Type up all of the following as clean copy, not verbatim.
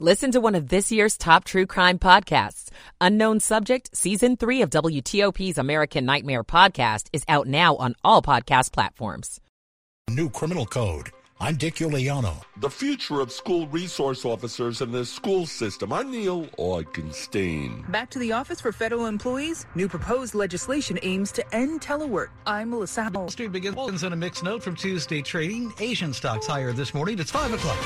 Listen to one of this year's top true crime podcasts. Unknown Subject, Season 3 of WTOP's American Nightmare podcast is out now on all podcast platforms. New criminal code. I'm Dick Uliano. The future of school resource officers in the school system. I'm Neil Augenstein. Back to the office for federal employees. New proposed legislation aims to end telework. I'm Melissa Howell. Street begins on a mixed note from Tuesday trading. Asian stocks higher this morning. It's 5 o'clock.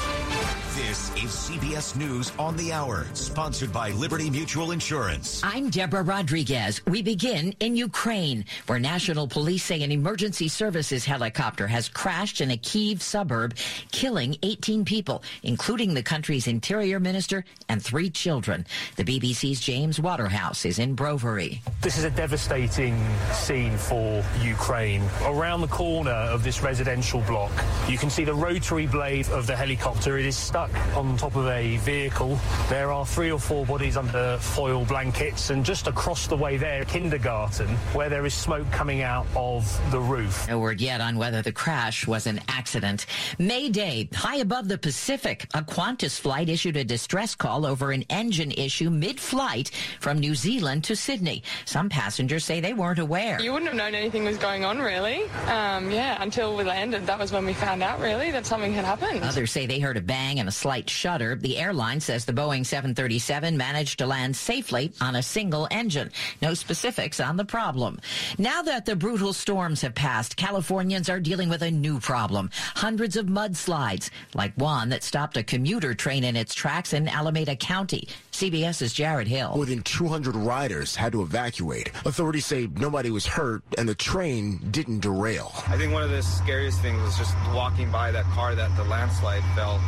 This is CBS News on the Hour, sponsored by Liberty Mutual Insurance. I'm Deborah Rodriguez. We begin in Ukraine, where national police say an emergency services helicopter has crashed in a Kyiv suburb, killing 18 people, including the country's interior minister and 3 children. The BBC's James Waterhouse is in Brovary. This is a devastating scene for Ukraine. Around the corner of this residential block, you can see the rotary blade of the helicopter. It is stuck on top of a vehicle. There are 3 or 4 bodies under foil blankets, and just across the way there, a kindergarten, where there is smoke coming out of the roof. No word yet on whether the crash was an accident. May Day, high above the Pacific, a Qantas flight issued a distress call over an engine issue mid-flight from New Zealand to Sydney. Some passengers say they weren't aware. You wouldn't have known anything was going on, really. Until we landed. That was when we found out, really, that something had happened. Others say they heard a bang and a slight shudder. The airline says the Boeing 737 managed to land safely on a single engine. No specifics on the problem. Now that the brutal storms have passed, Californians are dealing with a new problem. Hundreds of mudslides, like one that stopped a commuter train in its tracks in Alameda County. CBS's Jared Hill. More than 200 riders had to evacuate. Authorities say nobody was hurt and the train didn't derail. I think one of the scariest things was just walking by that car that the landslide fell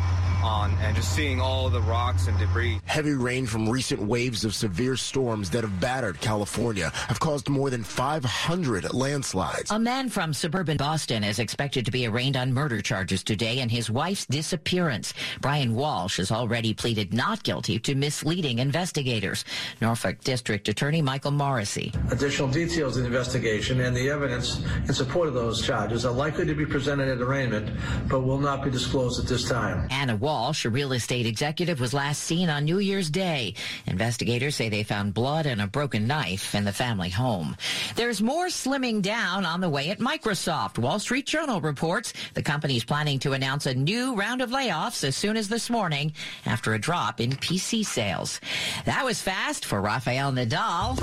on and just seeing all the rocks and debris. Heavy rain from recent waves of severe storms that have battered California have caused more than 500 landslides. A man from suburban Boston is expected to be arraigned on murder charges today and his wife's disappearance. Brian Walsh has already pleaded not guilty to misleading investigators. Norfolk District Attorney Michael Morrissey. Additional details of the investigation and the evidence in support of those charges are likely to be presented at arraignment, but will not be disclosed at this time. Anna Walsh, a real estate executive, was last seen on New Year's Day. Investigators say they found blood and a broken knife in the family home. There's more slimming down on the way at Microsoft. Wall Street Journal reports the company's planning to announce a new round of layoffs as soon as this morning after a drop in PC sales. That was fast for Rafael Nadal.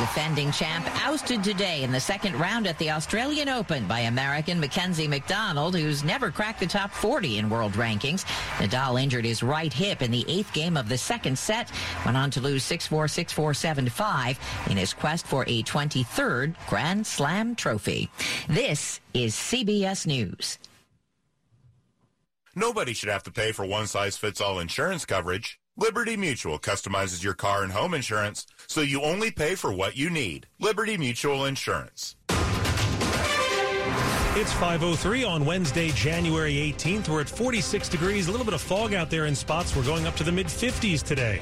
Defending champ ousted today in the second round at the Australian Open by American Mackenzie McDonald, who's never cracked the top 40 in world rankings. Nadal injured his right hip in the 8th game of the second set, went on to lose 6-4, 6-4, 7-5 in his quest for a 23rd Grand Slam trophy. This is CBS News. Nobody should have to pay for one-size-fits-all insurance coverage. Liberty Mutual customizes your car and home insurance so you only pay for what you need. Liberty Mutual Insurance. It's 5:03 on Wednesday, January 18th. We're at 46 degrees, a little bit of fog out there in spots. We're going up to the mid-50s today.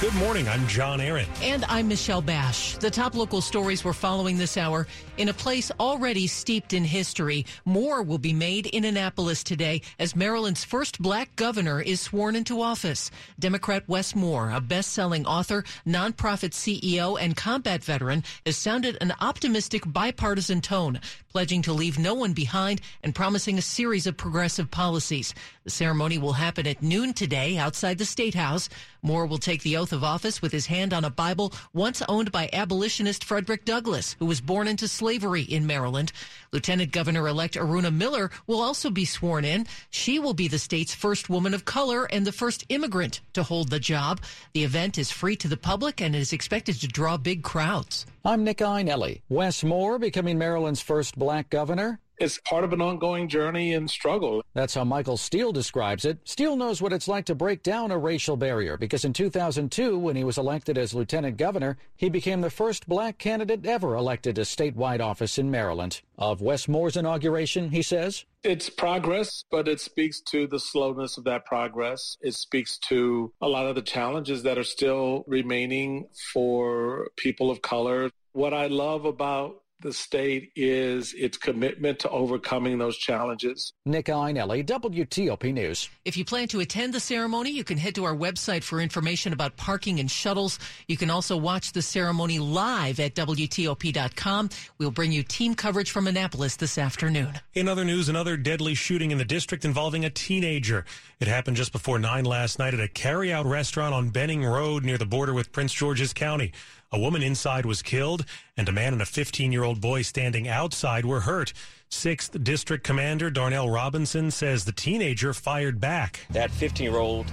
Good morning. I'm John Aaron. And I'm Michelle Bash. The top local stories we're following this hour. In a place already steeped in history, more will be made in Annapolis today as Maryland's first black governor is sworn into office. Democrat Wes Moore, a best-selling author, nonprofit CEO, and combat veteran, has sounded an optimistic bipartisan tone, pledging to leave no one behind and promising a series of progressive policies. The ceremony will happen at noon today outside the State House. Moore will take the oath of office with his hand on a Bible once owned by abolitionist Frederick Douglass, who was born into slavery in Maryland. Lieutenant Governor-elect Aruna Miller will also be sworn in. She will be the state's first woman of color and the first immigrant to hold the job. The event is free to the public and is expected to draw big crowds. I'm Nick Einelli. Wes Moore becoming Maryland's first black governor. It's part of an ongoing journey and struggle. That's how Michael Steele describes it. Steele knows what it's like to break down a racial barrier because in 2002, when he was elected as lieutenant governor, he became the first black candidate ever elected to statewide office in Maryland. Of Wes Moore's inauguration, he says, it's progress, but it speaks to the slowness of that progress. It speaks to a lot of the challenges that are still remaining for people of color. What I love about the state is its commitment to overcoming those challenges. Nick Ainelli, WTOP News. If you plan to attend the ceremony, you can head to our website for information about parking and shuttles. You can also watch the ceremony live at WTOP.com. We'll bring you team coverage from Annapolis this afternoon. In other news, another deadly shooting in the district involving a teenager. It happened just before 9 last night at a carryout restaurant on Benning Road near the border with Prince George's County. A woman inside was killed, and a man and a 15-year-old boy standing outside were hurt. 6th District Commander Darnell Robinson says the teenager fired back. That 15-year-old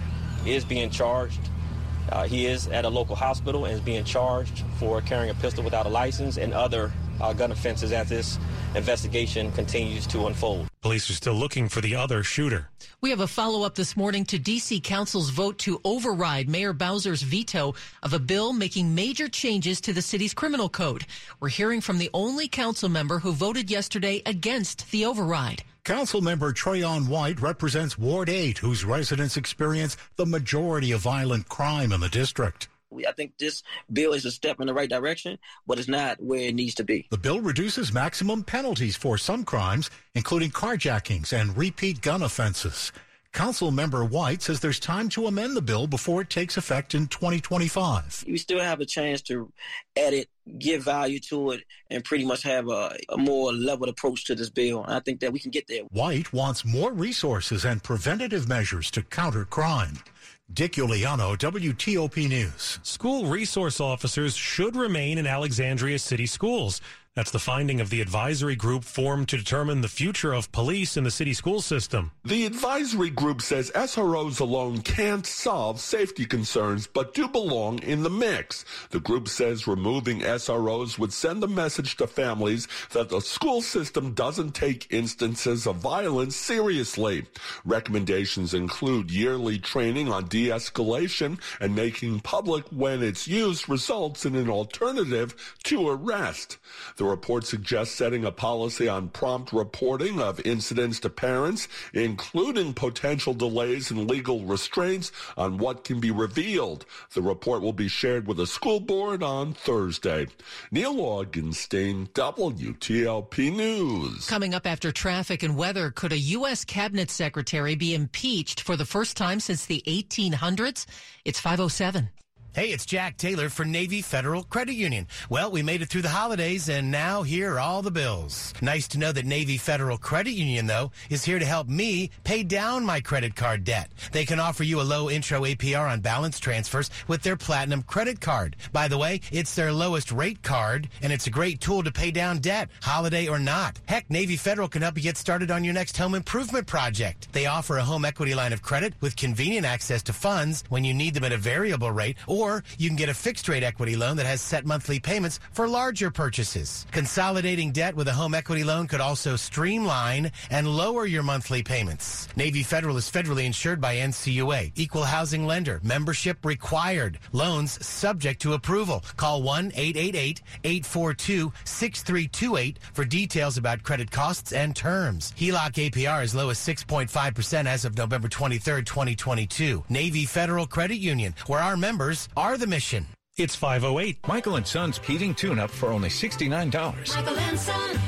is being charged. He is at a local hospital and is being charged for carrying a pistol without a license and other gun offenses as this investigation continues to unfold. Police are still looking for the other shooter. We have a follow-up this morning to D.C. Council's vote to override Mayor Bowser's veto of a bill making major changes to the city's criminal code. We're hearing from the only council member who voted yesterday against the override. Councilmember Trayon White represents Ward 8, whose residents experience the majority of violent crime in the district. I think this bill is a step in the right direction, but it's not where it needs to be. The bill reduces maximum penalties for some crimes, including carjackings and repeat gun offenses. Councilmember White says there's time to amend the bill before it takes effect in 2025. We still have a chance to add it, give value to it, and pretty much have a more leveled approach to this bill. And I think that we can get there. White wants more resources and preventative measures to counter crime. Dick Iuliano, WTOP News. School resource officers should remain in Alexandria City schools. That's the finding of the advisory group formed to determine the future of police in the city school system. The advisory group says SROs alone can't solve safety concerns, but do belong in the mix. The group says removing SROs would send a message to families that the school system doesn't take instances of violence seriously. Recommendations include yearly training on de-escalation and making public when its use results in an alternative to arrest. The report suggests setting a policy on prompt reporting of incidents to parents, including potential delays and legal restraints on what can be revealed. The report will be shared with the school board on Thursday. Neil Augenstein, WTOP News. Coming up after traffic and weather, could a U.S. cabinet secretary be impeached for the first time since the 1800s? It's 5:07. Hey, it's Jack Taylor for Navy Federal Credit Union. Well, we made it through the holidays, and now here are all the bills. Nice to know that Navy Federal Credit Union, though, is here to help me pay down my credit card debt. They can offer you a low intro APR on balance transfers with their Platinum Credit Card. By the way, it's their lowest rate card, and it's a great tool to pay down debt, holiday or not. Heck, Navy Federal can help you get started on your next home improvement project. They offer a home equity line of credit with convenient access to funds when you need them at a variable rate, or you can get a fixed-rate equity loan that has set monthly payments for larger purchases. Consolidating debt with a home equity loan could also streamline and lower your monthly payments. Navy Federal is federally insured by NCUA. Equal housing lender. Membership required. Loans subject to approval. Call 1-888-842-6328 for details about credit costs and terms. HELOC APR as low as 6.5% as of November 23, 2022. Navy Federal Credit Union, where our members are the mission. It's 5:08. Michael and Son's heating tune-up for only $69. Michael and Son.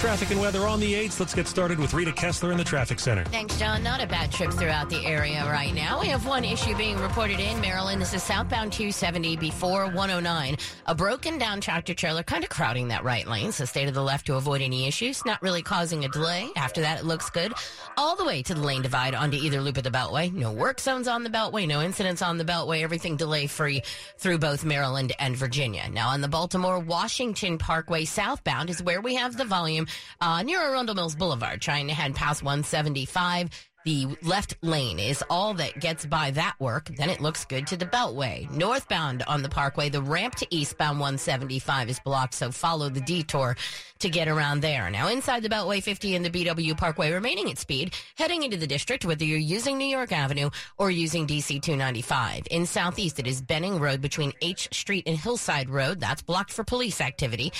Traffic and weather on the 8th. Let's get started with Rita Kessler in the traffic center. Thanks, John. Not a bad trip throughout the area right now. We have one issue being reported in Maryland. This is southbound 270 before 109. A broken down tractor trailer kind of crowding that right lane, so stay to the left to avoid any issues. Not really causing a delay. After that, it looks good. All the way to the lane divide onto either loop of the Beltway. No work zones on the Beltway. No incidents on the Beltway. Everything delay-free through both Maryland and Virginia. Now on the Baltimore-Washington Parkway southbound is where we have the volume. Near Arundel Mills Boulevard, trying to head past 175. The left lane is all that gets by that work. Then it looks good to the Beltway. Northbound on the Parkway, the ramp to eastbound 175 is blocked, so follow the detour to get around there. Now inside the Beltway 50 and the BW Parkway, remaining at speed, heading into the district, whether you're using New York Avenue or using DC 295. In Southeast, it is Benning Road between H Street and Hillside Road. That's blocked for police activity.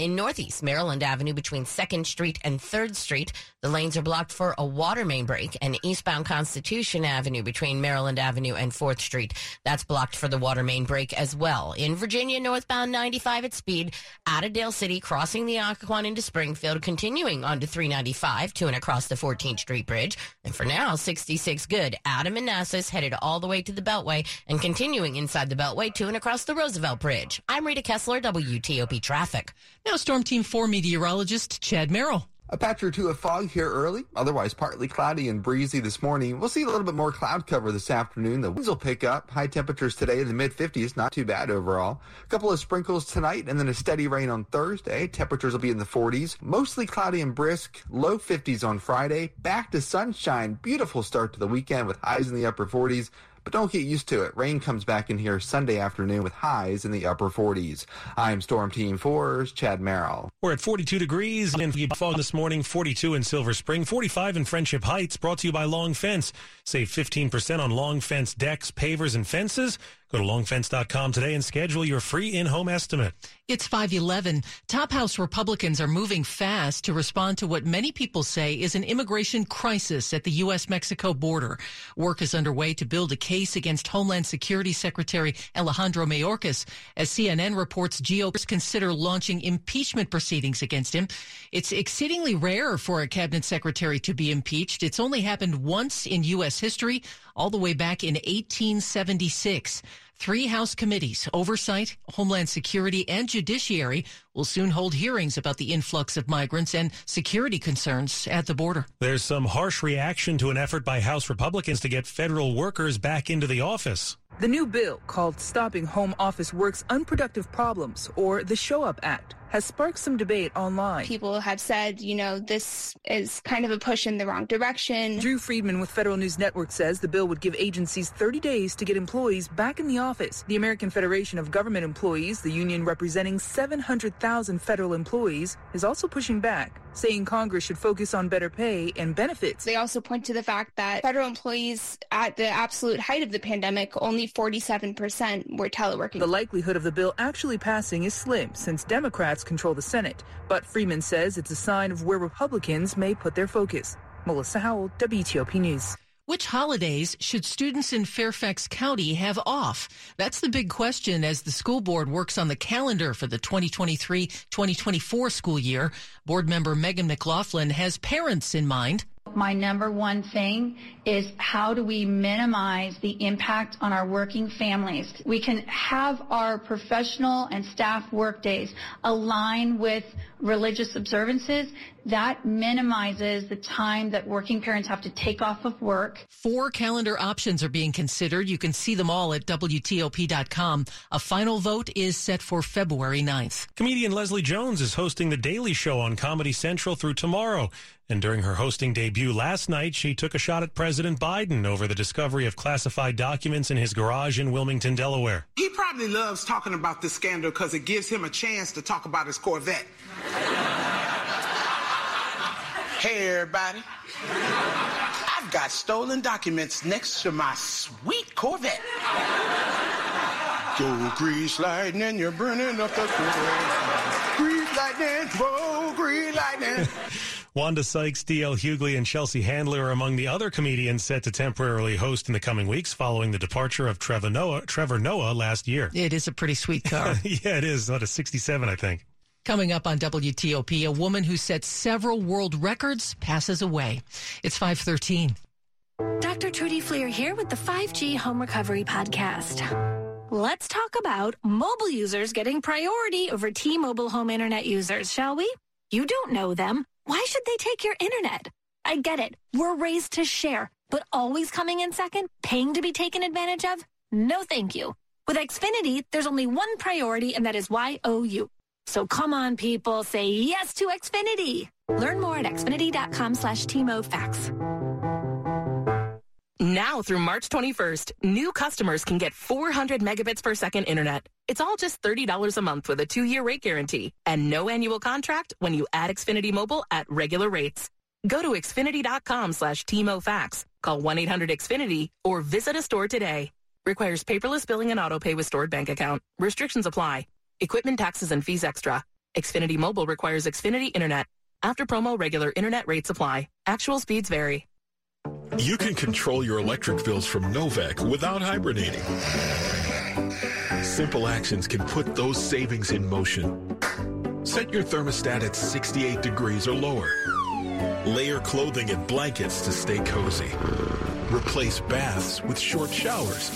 In Northeast, Maryland Avenue between 2nd Street and 3rd Street, the lanes are blocked for a water main break. and eastbound Constitution Avenue between Maryland Avenue and 4th Street. That's blocked for the water main break as well. In Virginia, northbound 95 at Speed, out of Dale City, crossing the Occoquan into Springfield, continuing onto 395 to and across the 14th Street Bridge. And for now, 66 good, out of Manassas, headed all the way to the Beltway and continuing inside the Beltway to and across the Roosevelt Bridge. I'm Rita Kessler, WTOP Traffic. Now, Storm Team 4 meteorologist Chad Merrill. A patch or two of fog here early, otherwise partly cloudy and breezy this morning. We'll see a little bit more cloud cover this afternoon. The winds will pick up. High temperatures today in the mid-50s, not too bad overall. A couple of sprinkles tonight and then a steady rain on Thursday. Temperatures will be in the 40s. Mostly cloudy and brisk, low 50s on Friday. Back to sunshine. Beautiful start to the weekend with highs in the upper 40s. But don't get used to it. Rain comes back in here Sunday afternoon with highs in the upper 40s. I'm Storm Team 4's Chad Merrill. We're at 42 degrees and fog this morning, 42 in Silver Spring, 45 in Friendship Heights, brought to you by Long Fence. Save 15% on Long Fence decks, pavers, and fences. Go to longfence.com today and schedule your free in-home estimate. It's 5:11. Top House Republicans are moving fast to respond to what many people say is an immigration crisis at the U.S.-Mexico border. Work is underway to build a case against Homeland Security Secretary Alejandro Mayorkas. As CNN reports, GOPers consider launching impeachment proceedings against him. It's exceedingly rare for a cabinet secretary to be impeached. It's only happened once in U.S. history, all the way back in 1876. Three House committees, Oversight, Homeland Security, and Judiciary, will soon hold hearings about the influx of migrants and security concerns at the border. There's some harsh reaction to an effort by House Republicans to get federal workers back into the office. The new bill, called Stopping Home Office Work's Unproductive Problems, or the Show Up Act, has sparked some debate online. People have said, this is kind of a push in the wrong direction. Drew Friedman with Federal News Network says the bill would give agencies 30 days to get employees back in the office. The American Federation of Government Employees, the union representing 700,000 federal employees, is also pushing back, saying Congress should focus on better pay and benefits. They also point to the fact that federal employees at the absolute height of the pandemic, only 47% were teleworking. The likelihood of the bill actually passing is slim since Democrats control the Senate, but Freeman says it's a sign of where Republicans may put their focus. Melissa Howell, WTOP News. Which holidays should students in Fairfax County have off? That's the big question as the school board works on the calendar for the 2023-2024 school year. Board member Megan McLaughlin has parents in mind. My number one thing is, how do we minimize the impact on our working families? We can have our professional and staff work days align with religious observances. That minimizes the time that working parents have to take off of work. Four calendar options are being considered. You can see them all at WTOP.com. A final vote is set for February 9th. Comedian Leslie Jones is hosting The Daily Show on Comedy Central through tomorrow. And during her hosting debut last night, she took a shot at President Biden over the discovery of classified documents in his garage in Wilmington, Delaware. He probably loves talking about this scandal because it gives him a chance to talk about his Corvette. Hey, everybody. I've got stolen documents next to my sweet Corvette. Go grease lightning, you're burning up the Corvette. Grease lightning, whoa, green lightning. Wanda Sykes, D.L. Hughley, and Chelsea Handler are among the other comedians set to temporarily host in the coming weeks following the departure of Trevor Noah last year. It is a pretty sweet car. Yeah, it is. What, a 67, I think. Coming up on WTOP, a woman who set several world records passes away. It's 5:13. Dr. Trudy Fleer here with the 5G Home Recovery Podcast. Let's talk about mobile users getting priority over T-Mobile home internet users, shall we? You don't know them. Why should they take your internet? I get it. We're raised to share, but always coming in second, paying to be taken advantage of? No, thank you. With Xfinity, there's only one priority, and that is YOU. So come on, people, say yes to Xfinity. Learn more at xfinity.com/TMOFacts. Now through March 21st, new customers can get 400 megabits per second internet. It's all just $30 a month with a 2-year rate guarantee and no annual contract when you add Xfinity Mobile at regular rates. Go to xfinity.com/TMOFacts, call 1-800-XFINITY, or visit a store today. Requires paperless billing and auto pay with stored bank account. Restrictions apply. Equipment taxes and fees extra. Xfinity Mobile requires Xfinity Internet. After promo, regular internet rates apply. Actual speeds vary. You can control your electric bills from Novak without hibernating. Simple actions can put those savings in motion. Set your thermostat at 68 degrees or lower. Layer clothing and blankets to stay cozy. Replace baths with short showers.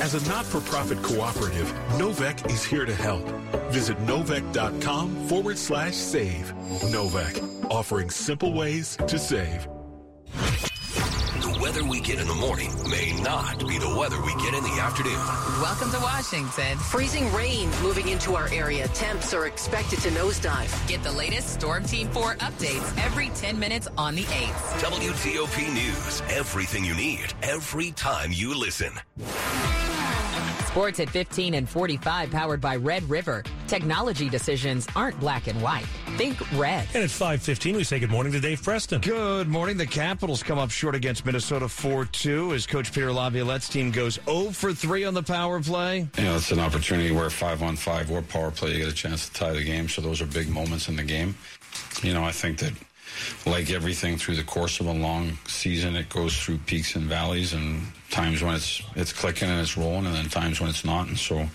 As a not-for-profit cooperative, Novak is here to help. Visit novak.com/save. Novak, offering simple ways to save. The weather we get in the morning may not be the weather we get in the afternoon. Welcome to Washington. Freezing rain moving into our area. Temps are expected to nosedive. Get the latest Storm Team 4 updates every 10 minutes on the 8th. WTOP News. Everything you need, every time you listen. Sports at 15 and 45, powered by Red River. Technology decisions aren't black and white. Think red. And at 5:15, we say good morning to Dave Preston. Good morning. The Capitals come up short against Minnesota 4-2 as Coach Peter Laviolette's team goes 0 for 3 on the power play. You know, it's an opportunity where 5-on-5 or power play, you get a chance to tie the game, so those are big moments in the game. You know, I think that like everything through the course of a long season, it goes through peaks and valleys and times when it's clicking and it's rolling, and then times when it's not. And so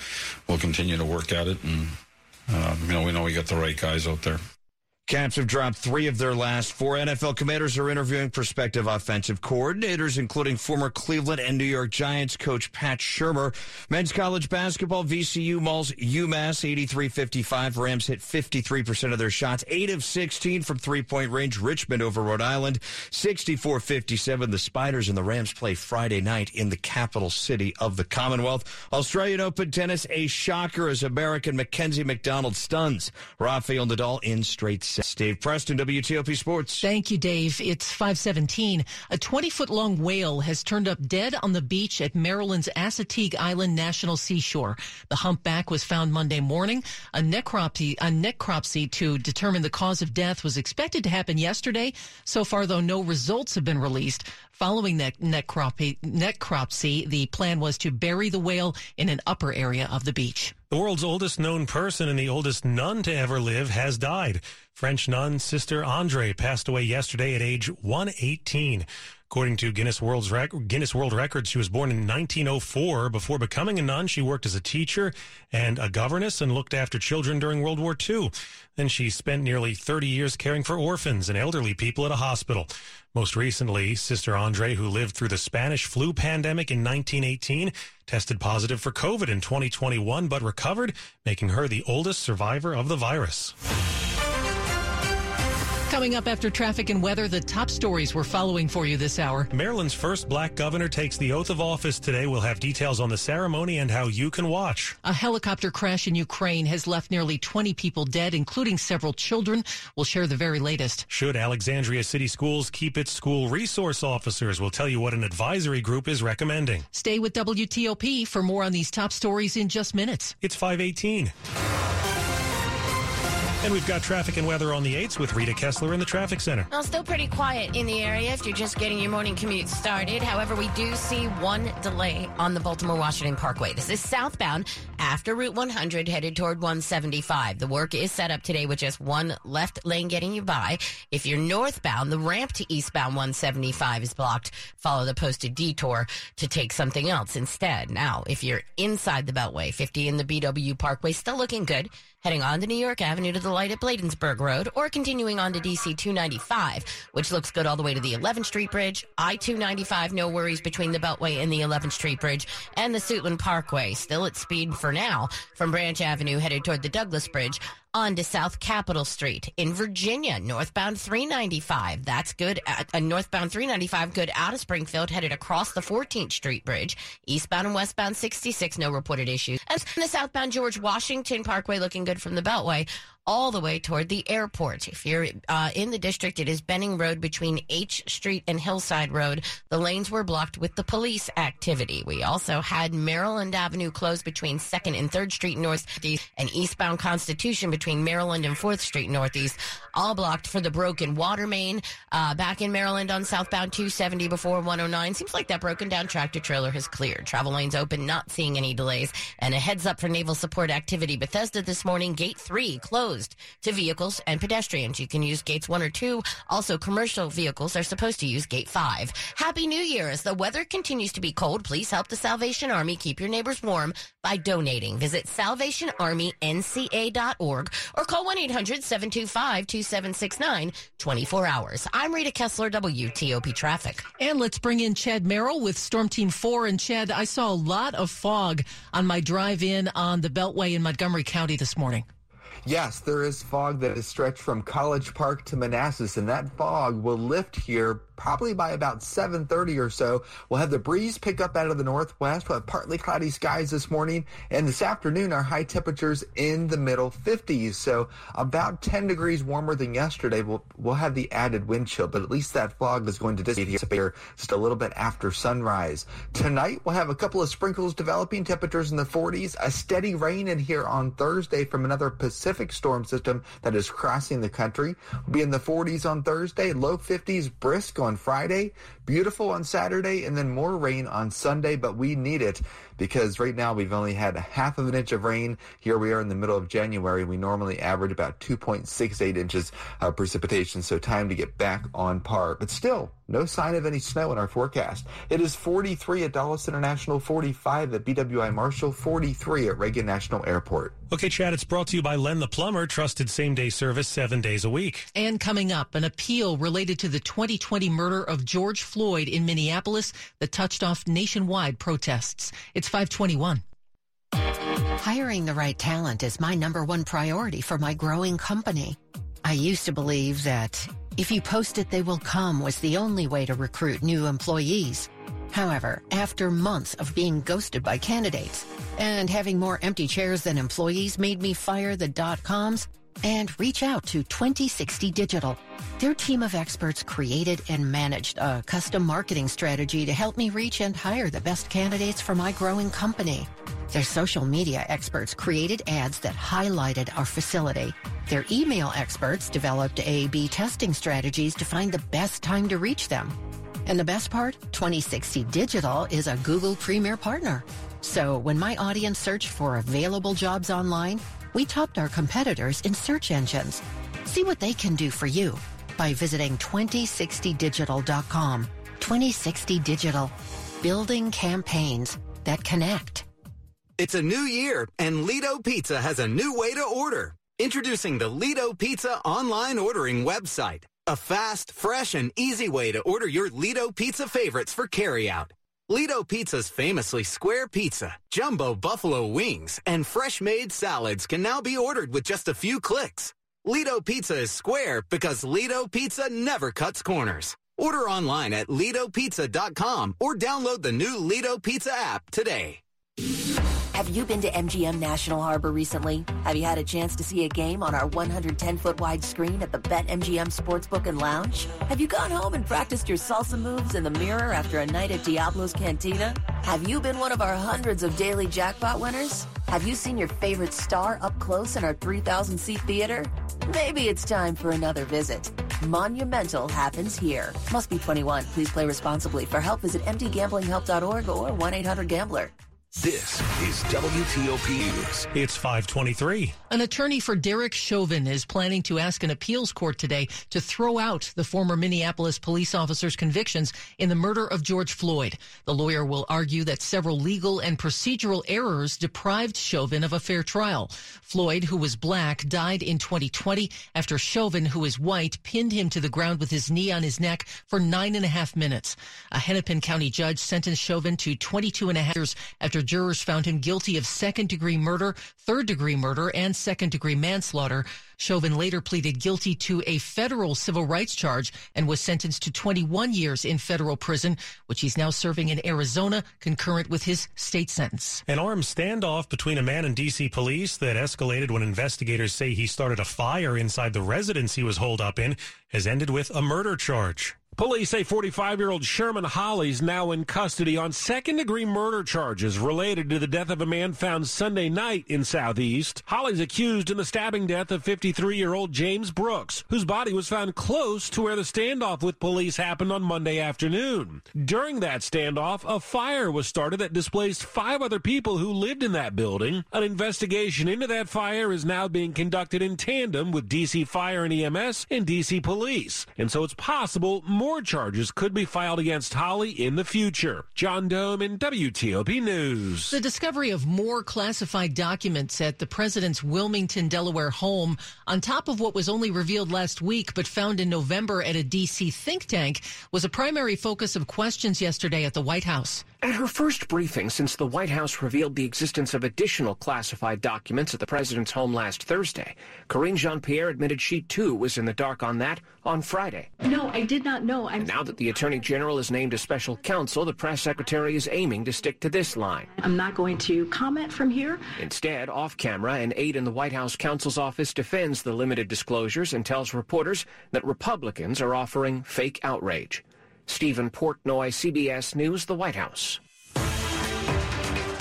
we'll continue to work at it. And, you know, we know we got the right guys out there. Caps have dropped 3 of their last 4. NFL Commanders are interviewing prospective offensive coordinators, including former Cleveland and New York Giants coach Pat Shermer. Men's college basketball, VCU mauls UMass 83-55. Rams hit 53% of their shots, 8 of 16 from three-point range. Richmond over Rhode Island, 64-57. The Spiders and the Rams play Friday night in the capital city of the Commonwealth. Australian Open tennis, a shocker as American Mackenzie McDonald stuns Rafael Nadal in straight sets. Dave Preston, WTOP Sports. Thank you, Dave. It's 5:17. A 20-foot-long whale has turned up dead on the beach at Maryland's Assateague Island National Seashore. The humpback was found Monday morning. A necropsy to determine the cause of death was expected to happen yesterday. So far, though, no results have been released. Following that necropsy, the plan was to bury the whale in an upper area of the beach. The world's oldest known person and the oldest nun to ever live has died. French nun Sister Andre passed away yesterday at age 118. According to Guinness World Records, she was born in 1904. Before becoming a nun, she worked as a teacher and a governess and looked after children during World War II. Then she spent nearly 30 years caring for orphans and elderly people at a hospital. Most recently, Sister Andre, who lived through the Spanish flu pandemic in 1918, tested positive for COVID in 2021, but recovered, making her the oldest survivor of the virus. Coming up after traffic and weather, the top stories we're following for you this hour. Maryland's first black governor takes the oath of office today. We'll have details on the ceremony and how you can watch. A helicopter crash in Ukraine has left nearly 20 people dead, including several children. We'll share the very latest. Should Alexandria City Schools keep its school resource officers? We'll tell you what an advisory group is recommending. Stay with WTOP for more on these top stories in just minutes. It's 5:18. And we've got traffic and weather on the 8s with Rita Kessler in the traffic center. Well, still pretty quiet in the area if you're just getting your morning commute started. However, we do see one delay on the Baltimore-Washington Parkway. This is southbound after Route 100 headed toward 175. The work is set up today with just one left lane getting you by. If you're northbound, the ramp to eastbound 175 is blocked. Follow the posted detour to take something else instead. Now, if you're inside the Beltway, 50 in the BW Parkway, still looking good. Heading on to New York Avenue to the light at Bladensburg Road or continuing on to DC 295, which looks good all the way to the 11th Street Bridge. I-295, no worries between the Beltway and the 11th Street Bridge, and the Suitland Parkway. Still at speed for now from Branch Avenue headed toward the Douglas Bridge on to South Capitol Street. In Virginia, northbound 395. That's good. Northbound 395, good out of Springfield, headed across the 14th Street Bridge. Eastbound and westbound 66, no reported issues. And the southbound George Washington Parkway looking good from the Beltway all the way toward the airport. If you're in the district, it is Benning Road between H Street and Hillside Road. The lanes were blocked with the police activity. We also had Maryland Avenue closed between 2nd and 3rd Street Northeast and eastbound Constitution between Maryland and 4th Street Northeast, all blocked for the broken water main. Back in Maryland on southbound 270 before 109. Seems like that broken down tractor trailer has cleared. Travel lanes open, not seeing any delays. And a heads up for naval support activity. Bethesda this morning, Gate 3 closed closed to vehicles and pedestrians. You can use gates 1 or 2. Also, commercial vehicles are supposed to use gate 5. Happy New Year. As the weather continues to be cold, please help the Salvation Army keep your neighbors warm by donating. Visit salvationarmynca.org or call 1-800-725-2769, 24 hours. I'm Rita Kessler, WTOP Traffic. And let's bring in Chad Merrill with Storm Team 4. And Chad, I saw a lot of fog on my drive in on the Beltway in Montgomery County this morning. Yes, there is fog that is stretched from College Park to Manassas, and that fog will lift here probably by about 7:30 or so. We'll have the breeze pick up out of the northwest. We'll have partly cloudy skies this morning, and this afternoon our high temperatures in the middle 50s, so about 10 degrees warmer than yesterday. We'll have the added wind chill, but at least that fog is going to dissipate here just a little bit after sunrise. Tonight we'll have a couple of sprinkles developing, temperatures in the 40s, a steady rain in here on Thursday from another Pacific storm system that is crossing the country. We'll be in the 40s on Thursday, low 50s, brisk on Friday, beautiful on Saturday, and then more rain on Sunday, but we need it because right now we've only had a half of an inch of rain. Here we are in the middle of January. We normally average about 2.68 inches of precipitation, so time to get back on par. But still, no sign of any snow in our forecast. It is 43 at Dulles International, 45 at BWI Marshall, 43 at Reagan National Airport. Okay, Chad, it's brought to you by Len the Plumber, trusted same-day service 7 days a week. And coming up, an appeal related to the 2020 murder of George Floyd in Minneapolis that touched off nationwide protests. It's 5:21. Hiring the right talent is my number one priority for my growing company. I used to believe that if you post it, they will come was the only way to recruit new employees. However, after months of being ghosted by candidates and having more empty chairs than employees made me fire the .coms and reach out to 2060 Digital. Their team of experts created and managed a custom marketing strategy to help me reach and hire the best candidates for my growing company. Their social media experts created ads that highlighted our facility. Their email experts developed A/B testing strategies to find the best time to reach them. And the best part, 2060 Digital is a Google Premier Partner. So when my audience searched for available jobs online, we topped our competitors in search engines. See what they can do for you by visiting 2060digital.com. 2060 Digital, building campaigns that connect. It's a new year, and Lido Pizza has a new way to order. Introducing the Lido Pizza online ordering website. A fast, fresh, and easy way to order your Lido Pizza favorites for carryout. Lido Pizza's famously square pizza, jumbo buffalo wings, and fresh-made salads can now be ordered with just a few clicks. Lido Pizza is square because Lido Pizza never cuts corners. Order online at LidoPizza.com or download the new Lido Pizza app today. Have you been to MGM National Harbor recently? Have you had a chance to see a game on our 110-foot wide screen at the BetMGM Sportsbook and Lounge? Have you gone home and practiced your salsa moves in the mirror after a night at Diablo's Cantina? Have you been one of our hundreds of daily jackpot winners? Have you seen your favorite star up close in our 3,000-seat theater? Maybe it's time for another visit. Monumental happens here. Must be 21. Please play responsibly. For help, visit mdgamblinghelp.org or 1-800-GAMBLER. This is WTOP News. It's 5:23. An attorney for Derek Chauvin is planning to ask an appeals court today to throw out the former Minneapolis police officer's convictions in the murder of George Floyd. The lawyer will argue that several legal and procedural errors deprived Chauvin of a fair trial. Floyd, who was black, died in 2020 after Chauvin, who is white, pinned him to the ground with his knee on his neck for 9.5 minutes. A Hennepin County judge sentenced Chauvin to 22.5 years after jurors found him guilty of second-degree murder, third-degree murder, and second-degree manslaughter. Chauvin later pleaded guilty to a federal civil rights charge and was sentenced to 21 years in federal prison, which he's now serving in Arizona, concurrent with his state sentence. An armed standoff between a man and D.C. police that escalated when investigators say he started a fire inside the residence he was holed up in has ended with a murder charge. Police say 45-year-old Sherman Holly is now in custody on second-degree murder charges related to the death of a man found Sunday night in Southeast. Holly's accused in the stabbing death of 53-year-old James Brooks, whose body was found close to where the standoff with police happened on Monday afternoon. During that standoff, a fire was started that displaced five other people who lived in that building. An investigation into that fire is now being conducted in tandem with D.C. Fire and EMS and D.C. Police, and so it's possible more charges could be filed against Holly in the future. John Dome in WTOP News. The discovery of more classified documents at the president's Wilmington, Delaware home, on top of what was only revealed last week but found in November at a D.C. think tank, was a primary focus of questions yesterday at the White House. At her first briefing since the White House revealed the existence of additional classified documents at the president's home last Thursday, Karine Jean-Pierre admitted she too was in the dark on that on Friday. No, I did not know. And now that the Attorney General has named a special counsel, the press secretary is aiming to stick to this line. I'm not going to comment from here. Instead, off camera, an aide in the White House counsel's office defends the limited disclosures and tells reporters that Republicans are offering fake outrage. Stephen Portnoy, CBS News, the White House.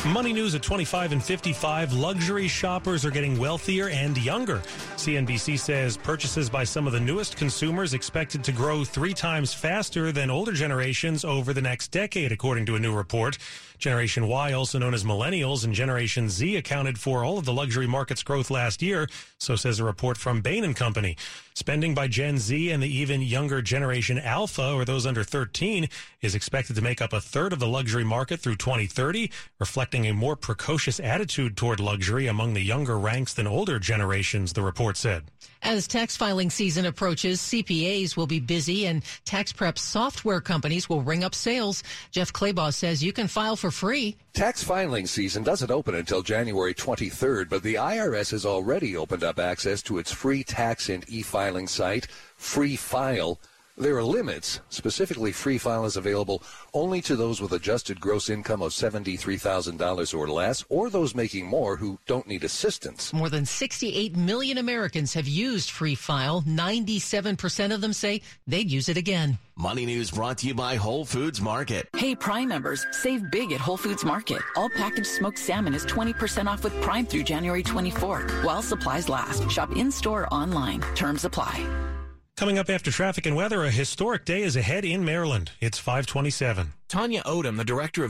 Money news at 25 and 55. Luxury shoppers are getting wealthier and younger. CNBC says purchases by some of the newest consumers expected to grow 3 times faster than older generations over the next decade, according to a new report. Generation Y, also known as Millennials, and Generation Z accounted for all of the luxury market's growth last year, so says a report from Bain & Company. Spending by Gen Z and the even younger Generation Alpha, or those under 13, is expected to make up a third of the luxury market through 2030, reflecting a more precocious attitude toward luxury among the younger ranks than older generations, the report said. As tax filing season approaches, CPAs will be busy and tax prep software companies will ring up sales. Jeff Claybaugh says you can file for free. Tax filing season doesn't open until January 23rd, but the IRS has already opened up access to its free tax and e-filing site, Free File. There are limits. Specifically, Free File is available only to those with adjusted gross income of $73,000 or less, or those making more who don't need assistance. More than 68 million Americans have used Free File. 97% of them say they'd use it again. Money News brought to you by Whole Foods Market. Hey, Prime members, save big at Whole Foods Market. All packaged smoked salmon is 20% off with Prime through January 24th. While supplies last, shop in-store or online. Terms apply. Coming up after traffic and weather, a historic day is ahead in Maryland. It's 5:27. Tanya Odom, the director of